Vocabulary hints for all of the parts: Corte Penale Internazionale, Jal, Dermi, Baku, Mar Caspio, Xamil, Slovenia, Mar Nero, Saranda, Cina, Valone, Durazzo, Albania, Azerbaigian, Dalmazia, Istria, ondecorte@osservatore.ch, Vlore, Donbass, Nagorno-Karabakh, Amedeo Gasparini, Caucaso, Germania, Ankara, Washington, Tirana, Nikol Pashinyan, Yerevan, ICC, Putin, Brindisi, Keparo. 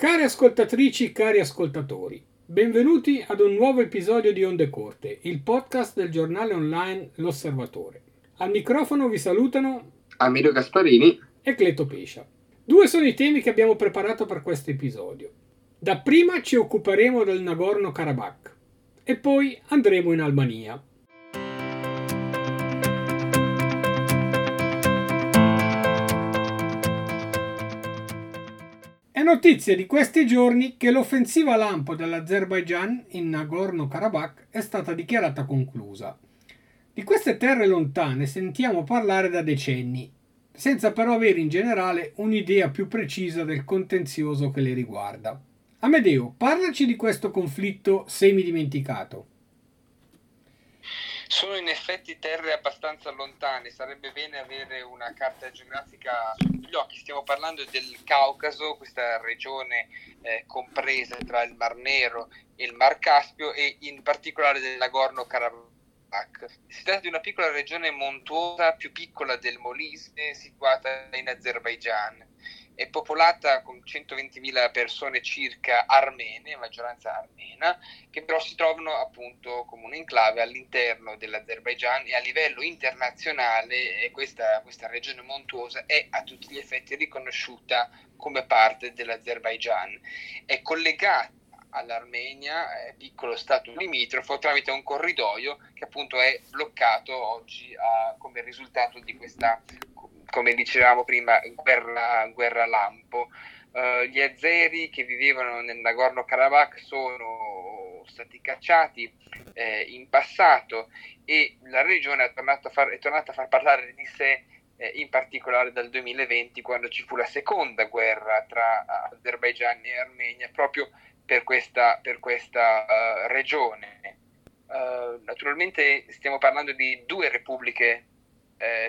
Cari ascoltatrici, cari ascoltatori, benvenuti ad un nuovo episodio di Onde Corte, il podcast del giornale online L'Osservatore. Al microfono vi salutano Amedeo Gasparini e Cleto Pescia. Due sono i temi che abbiamo preparato per questo episodio. Dapprima ci occuperemo del Nagorno-Karabakh e poi andremo in Albania. È notizia di questi giorni che l'offensiva lampo dell'Azerbaigian in Nagorno-Karabakh è stata dichiarata conclusa. Di queste terre lontane sentiamo parlare da decenni, senza però avere in generale un'idea più precisa del contenzioso che le riguarda. Amedeo, parlaci di questo conflitto semidimenticato. Sono in effetti terre abbastanza lontane, sarebbe bene avere una carta geografica sugli occhi. Stiamo parlando del Caucaso, questa regione compresa tra il Mar Nero e il Mar Caspio e in particolare del Nagorno-Karabakh. Si tratta di una piccola regione montuosa, più piccola del Molise, situata in Azerbaigian. È popolata con 120.000 persone circa armene, maggioranza armena, che però si trovano appunto come un enclave all'interno dell'Azerbaigian e a livello internazionale questa regione montuosa è a tutti gli effetti riconosciuta come parte dell'Azerbaigian. È collegata all'Armenia, piccolo stato limitrofo, tramite un corridoio che appunto è bloccato oggi come risultato di questa, come dicevamo prima, guerra lampo. Gli azeri che vivevano nel Nagorno-Karabakh sono stati cacciati in passato e la regione è tornata a far parlare di sé in particolare dal 2020, quando ci fu la seconda guerra tra Azerbaigian e Armenia, proprio per questa regione. Naturalmente stiamo parlando di due repubbliche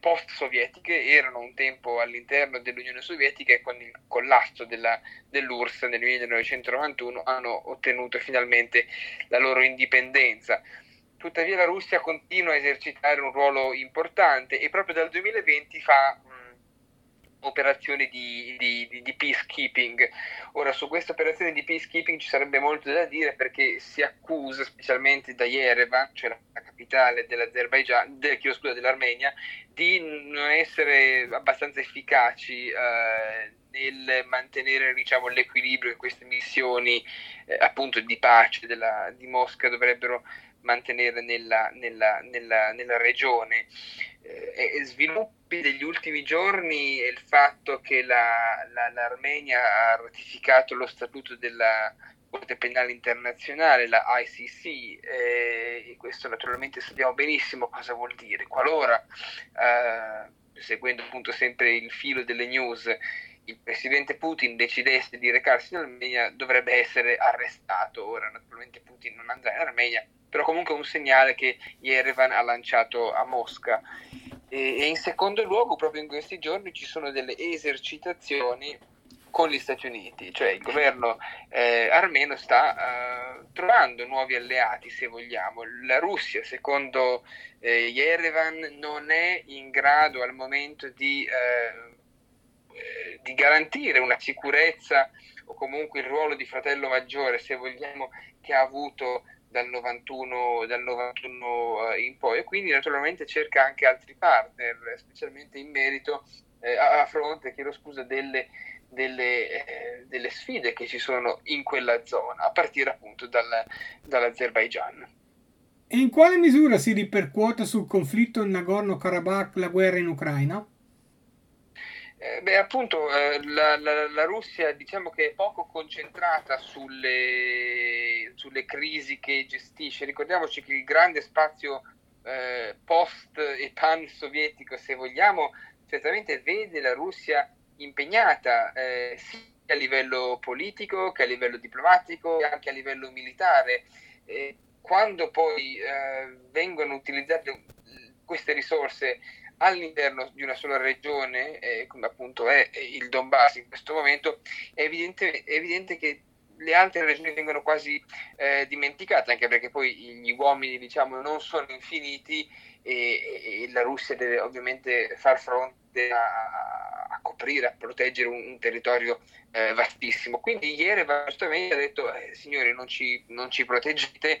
post-sovietiche, erano un tempo all'interno dell'Unione Sovietica e con il collasso dell'URSS nel 1991 hanno ottenuto finalmente la loro indipendenza. Tuttavia la Russia continua a esercitare un ruolo importante e proprio dal 2020 fa operazioni di peacekeeping. Ora, su questa operazione di peacekeeping ci sarebbe molto da dire, perché si accusa specialmente da Yerevan, cioè la capitale dell'Armenia, di non essere abbastanza efficaci nel mantenere, diciamo, l'equilibrio che queste missioni appunto di pace di Mosca dovrebbero mantenere nella regione. Sviluppi degli ultimi giorni è il fatto che l'Armenia ha ratificato lo statuto della Corte Penale Internazionale, la ICC, e questo naturalmente sappiamo benissimo cosa vuol dire. Qualora, seguendo appunto sempre il filo delle news, il presidente Putin decidesse di recarsi in Armenia, dovrebbe essere arrestato. Ora naturalmente Putin non andrà in Armenia, però comunque è un segnale che Yerevan ha lanciato a Mosca. E in secondo luogo, proprio in questi giorni ci sono delle esercitazioni con gli Stati Uniti, cioè il governo armeno sta trovando nuovi alleati, se vogliamo. La Russia, secondo Yerevan, non è in grado al momento di garantire una sicurezza o comunque il ruolo di fratello maggiore, se vogliamo, che ha avuto dal 91 in poi, e quindi naturalmente cerca anche altri partner, specialmente in merito a fronte, delle sfide che ci sono in quella zona, a partire appunto dall'Azerbaigian. E in quale misura si ripercuote sul conflitto in Nagorno-Karabakh la guerra in Ucraina? La Russia, diciamo che è poco concentrata sulle crisi che gestisce. Ricordiamoci che il grande spazio post e pan-sovietico, se vogliamo, certamente vede la Russia impegnata sia a livello politico che a livello diplomatico e anche a livello militare. Quando poi vengono utilizzate queste risorse all'interno di una sola regione, come appunto è il Donbass in questo momento, è evidente che le altre regioni vengono quasi dimenticate, anche perché poi gli uomini, diciamo, non sono infiniti e la Russia deve ovviamente far fronte a aprire, a proteggere un territorio vastissimo. Quindi Yerevan giustamente ha detto signori non ci proteggete,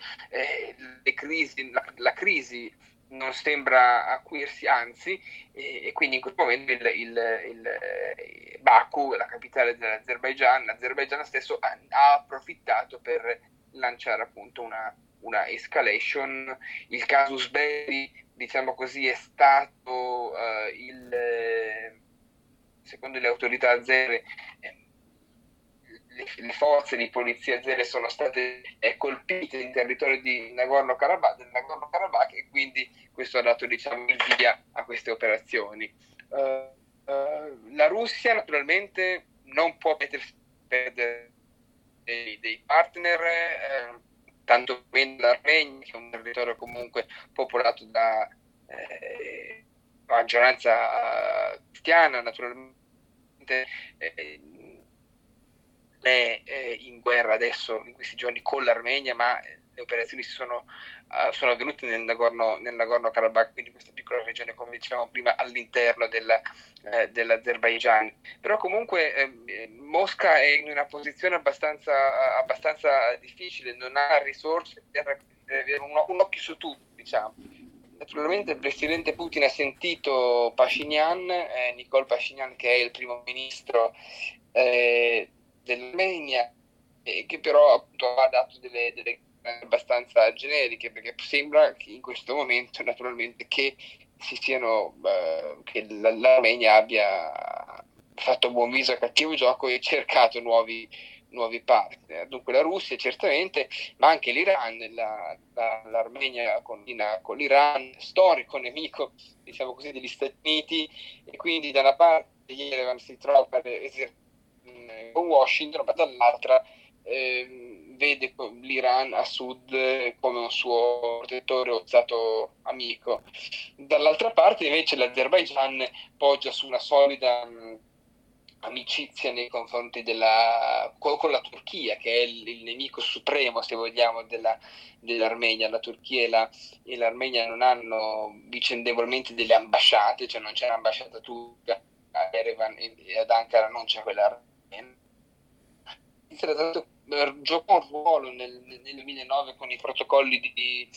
la crisi non sembra acuirsi, anzi, e quindi in quel momento il Baku, la capitale dell'Azerbaigian, l'Azerbaigian stesso ha approfittato per lanciare appunto una escalation. Il casus belli, diciamo così, è stato secondo le autorità azere, le forze di polizia azere sono state colpite in territorio di Nagorno-Karabakh, e quindi questo ha dato, diciamo, il via a queste operazioni. La Russia naturalmente non può mettersi dei partner, tanto meno l'Armenia, che è un territorio comunque popolato da maggioranza cristiana, naturalmente è in guerra adesso in questi giorni con l'Armenia, ma le operazioni sono avvenute nel Nagorno-Karabakh, quindi questa piccola regione, come dicevamo prima, all'interno dell'Azerbaigian. Però comunque Mosca è in una posizione abbastanza difficile, non ha risorse per avere un occhio su tutto, diciamo. Naturalmente il presidente Putin ha sentito Pashinyan, Nikol Pashinyan, che è il primo ministro dell'Armenia, che però appunto ha dato delle abbastanza generiche, perché sembra che in questo momento naturalmente che che l'Armenia abbia fatto buon viso a cattivo gioco e cercato nuovi partner. Dunque la Russia certamente, ma anche l'Iran, l'Armenia con l'Iran, storico nemico, diciamo così, degli Stati Uniti, e quindi da una parte Yerevan si trova per con Washington, ma dall'altra vede l'Iran a sud come un suo protettore o stato amico. Dall'altra parte invece l'Azerbaigian poggia su una solida amicizia nei confronti con la Turchia, che è il nemico supremo, se vogliamo, dell'Armenia. La Turchia e l'Armenia non hanno vicendevolmente delle ambasciate, cioè non c'è un'ambasciata turca a Yerevan e ad Ankara non c'è quella armena. Giocò un ruolo nel 2009 con i protocolli di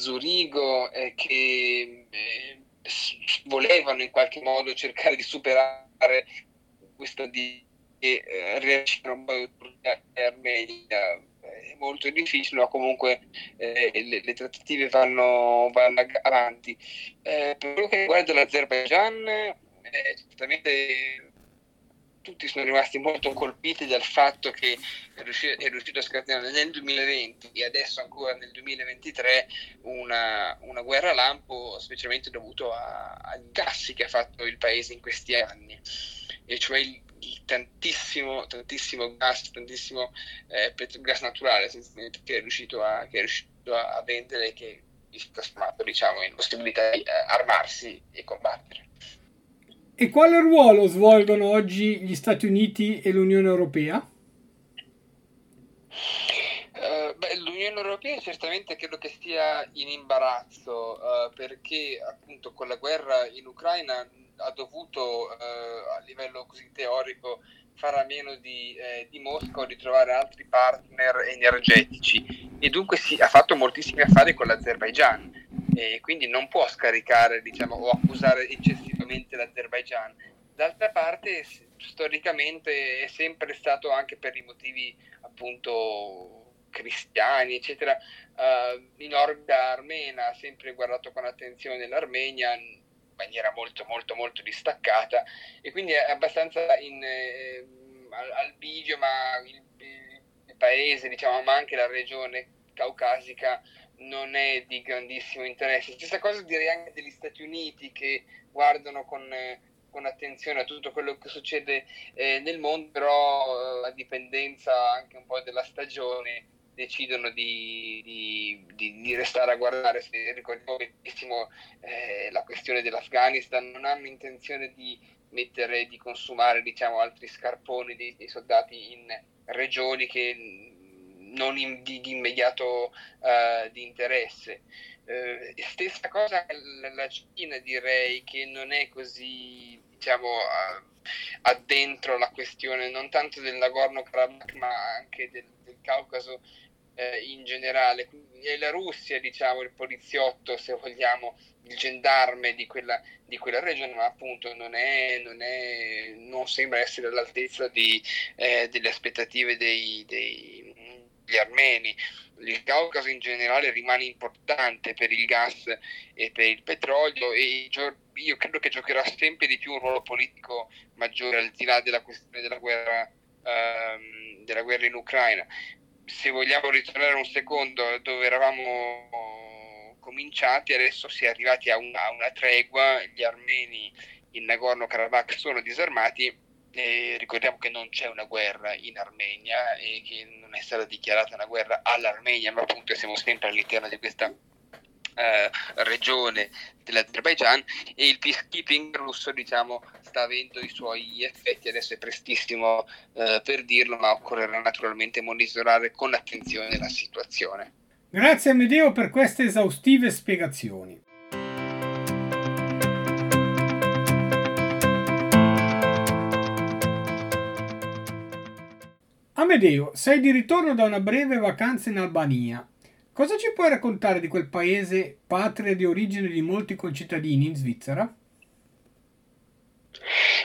Zurigo, che volevano in qualche modo cercare di superare questo reazione Armenia. È molto difficile, ma comunque le trattative vanno avanti. Per quello che riguarda l'Azerbaigian, certamente tutti sono rimasti molto colpiti dal fatto che è riuscito a scatenare nel 2020 e adesso ancora nel 2023 una guerra lampo, specialmente dovuto agli incassi che ha fatto il paese in questi anni, e cioè il tantissimo gas, gas naturale che è riuscito a vendere, che è trasformato, diciamo, in possibilità di armarsi e combattere. E quale ruolo svolgono oggi gli Stati Uniti e l'Unione Europea? L'Unione Europea certamente credo che sia in imbarazzo, perché appunto con la guerra in Ucraina ha dovuto a livello così teorico fare a meno di Mosca o di trovare altri partner energetici, e dunque ha fatto moltissimi affari con l'Azerbaigian, e quindi non può scaricare, diciamo, o accusare eccessivamente l'Azerbaigian. D'altra parte storicamente è sempre stato, anche per i motivi appunto cristiani eccetera, in orbita armena, ha sempre guardato con attenzione l'Armenia in maniera molto molto molto distaccata, e quindi è abbastanza al bivio, ma il paese, diciamo, ma anche la regione caucasica non è di grandissimo interesse. Stessa cosa direi anche degli Stati Uniti, che guardano con attenzione a tutto quello che succede nel mondo, però a dipendenza anche un po' della stagione decidono di restare a guardare. Se ricordiamo benissimo la questione dell'Afghanistan, non hanno intenzione di consumare, diciamo, altri scarponi dei soldati in regioni che non di immediato di interesse. Stessa cosa la Cina, direi che non è così, diciamo, addentro la questione non tanto del Nagorno-Karabakh ma anche del Caucaso in generale. E la Russia, diciamo, il poliziotto, se vogliamo, il gendarme di quella regione, ma appunto non sembra essere all'altezza delle aspettative degli armeni. Il Caucaso in generale rimane importante per il gas e per il petrolio, e io credo che giocherà sempre di più un ruolo politico maggiore, al di là della questione della guerra in Ucraina. Se vogliamo ritornare un secondo dove eravamo cominciati, adesso si è arrivati a una tregua, gli armeni in Nagorno-Karabakh sono disarmati. Ricordiamo che non c'è una guerra in Armenia e che non è stata dichiarata una guerra all'Armenia, ma appunto siamo sempre all'interno di questa regione dell'Azerbaigian, e il peacekeeping russo, diciamo, sta avendo i suoi effetti. Adesso è prestissimo per dirlo, ma occorrerà naturalmente monitorare con attenzione la situazione. Grazie Amedeo per queste esaustive spiegazioni. Amedeo, sei di ritorno da una breve vacanza in Albania. Cosa ci puoi raccontare di quel paese, patria di origine di molti concittadini in Svizzera?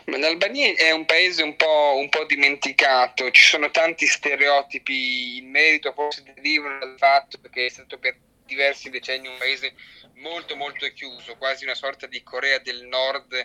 Ma l'Albania è un paese un po' dimenticato, ci sono tanti stereotipi in merito, forse derivano dal fatto che è stato per diversi decenni un paese molto molto chiuso, quasi una sorta di Corea del Nord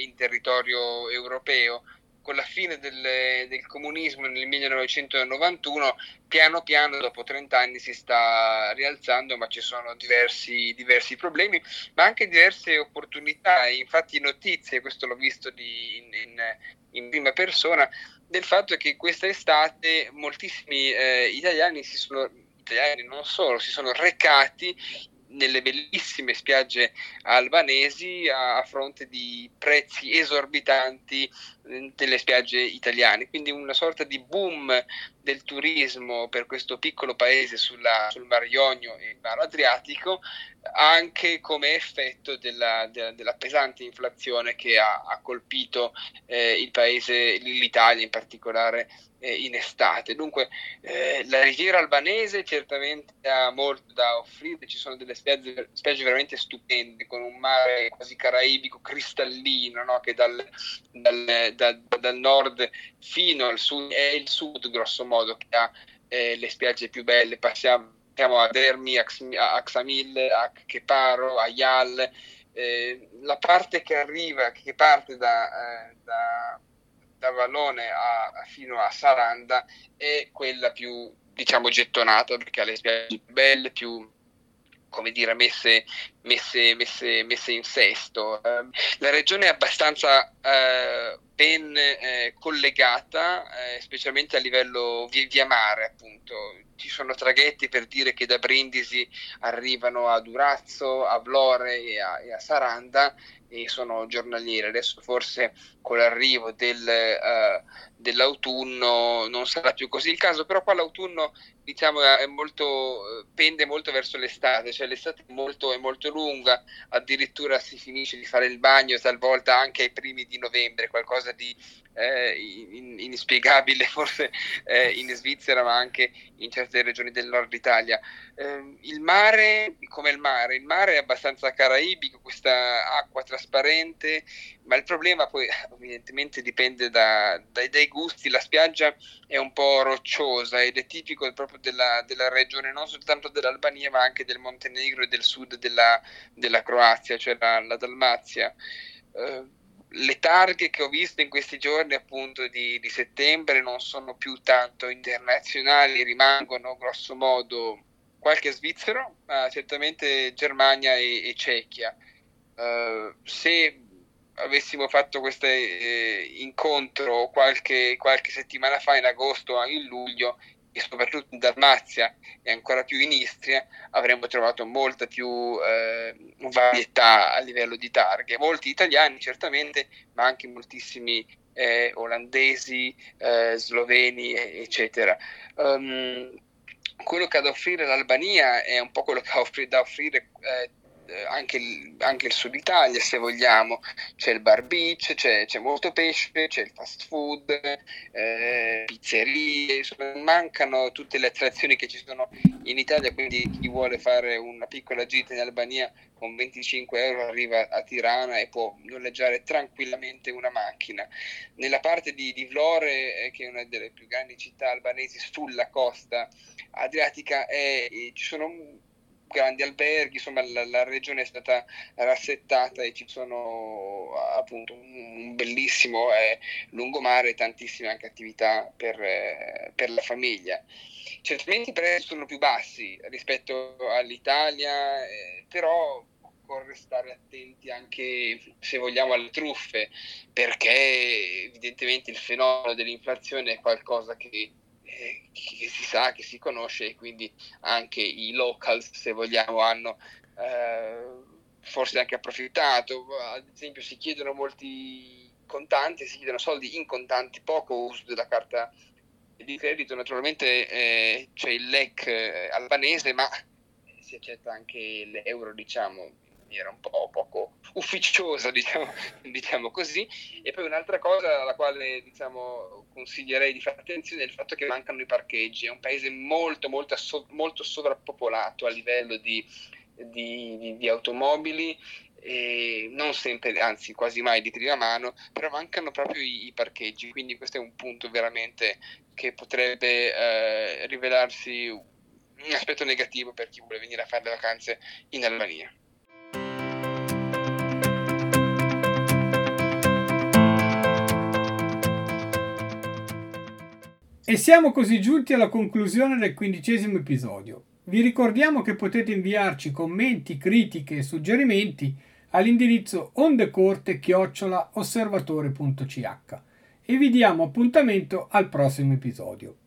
in territorio europeo. Con la fine del comunismo nel 1991, piano piano dopo 30 anni si sta rialzando, ma ci sono diversi problemi, ma anche diverse opportunità. Infatti notizie, questo l'ho visto in prima persona, del fatto che questa estate moltissimi italiani non solo, si sono recati nelle bellissime spiagge albanesi a fronte di prezzi esorbitanti delle spiagge italiane, quindi una sorta di boom del turismo per questo piccolo paese sul Mar Ionio e il Mar Adriatico, anche come effetto della pesante inflazione che ha colpito il paese, l'Italia in particolare, in estate. Dunque la riviera albanese certamente ha molto da offrire, ci sono delle spiagge veramente stupende, con un mare quasi caraibico, cristallino, no? Che dal nord fino al sud è il sud grosso modo che ha le spiagge più belle. Passiamo a Dermi, a Xamil, a Keparo, a Jal. La parte che parte da Valone fino a Saranda è quella più, diciamo, gettonata, perché ha le spiagge più belle, più, come dire, messe in sesto. La regione è abbastanza ben collegata, specialmente a livello via mare, appunto. Ci sono traghetti, per dire, che da Brindisi arrivano a Durazzo, a Vlore e a Saranda, e sono giornaliere. Adesso forse con l'arrivo dell'autunno non sarà più così il caso, però qua l'autunno, diciamo, pende molto verso l'estate, cioè l'estate è molto lunga, addirittura si finisce di fare il bagno talvolta anche ai primi di novembre, qualcosa di inspiegabile forse in Svizzera, ma anche in certe regioni del nord Italia. Il mare è abbastanza caraibico, questa acqua trasparente, ma il problema poi evidentemente dipende dai gusti. La spiaggia è un po' rocciosa ed è tipico proprio della regione, non soltanto dell'Albania ma anche del Montenegro e del sud della Croazia, cioè la Dalmazia. Le targhe che ho visto in questi giorni, appunto, di settembre non sono più tanto internazionali, rimangono grosso modo qualche svizzero, ma certamente Germania e Cecchia. Se avessimo fatto questo incontro qualche settimana fa, in agosto o in luglio, e soprattutto in Dalmazia e ancora più in Istria, avremmo trovato molta più varietà a livello di targhe. Molti italiani certamente, ma anche moltissimi olandesi, sloveni, eccetera. quello che ha da offrire l'Albania è un po' quello che ha da offrire anche il sud Italia, se vogliamo. C'è il bar beach, c'è molto pesce, c'è il fast food, pizzerie, mancano tutte le attrazioni che ci sono in Italia, quindi chi vuole fare una piccola gita in Albania con €25 arriva a Tirana e può noleggiare tranquillamente una macchina. Nella parte di Vlore, che è una delle più grandi città albanesi sulla costa adriatica, ci sono grandi alberghi, insomma la regione è stata rassettata e ci sono appunto un bellissimo lungomare e tantissime anche attività per la famiglia. Certamente i prezzi sono più bassi rispetto all'Italia, però occorre stare attenti anche, se vogliamo, alle truffe, perché evidentemente il fenomeno dell'inflazione è qualcosa che si sa, che si conosce, e quindi anche i locals, se vogliamo, hanno forse anche approfittato. Ad esempio si chiedono molti contanti, si chiedono soldi in contanti, poco uso della carta di credito. Naturalmente c'è il lek albanese, ma si accetta anche l'euro, diciamo, era un po' poco ufficiosa, diciamo così. E poi un'altra cosa alla quale, diciamo, consiglierei di fare attenzione è il fatto che mancano i parcheggi. È un paese molto molto sovrappopolato a livello di automobili, e non sempre, anzi quasi mai, di prima mano, però mancano proprio i parcheggi, quindi questo è un punto veramente che potrebbe rivelarsi un aspetto negativo per chi vuole venire a fare le vacanze in Albania. E siamo così giunti alla conclusione del 15° episodio. Vi ricordiamo che potete inviarci commenti, critiche e suggerimenti all'indirizzo ondecorte@osservatore.ch e vi diamo appuntamento al prossimo episodio.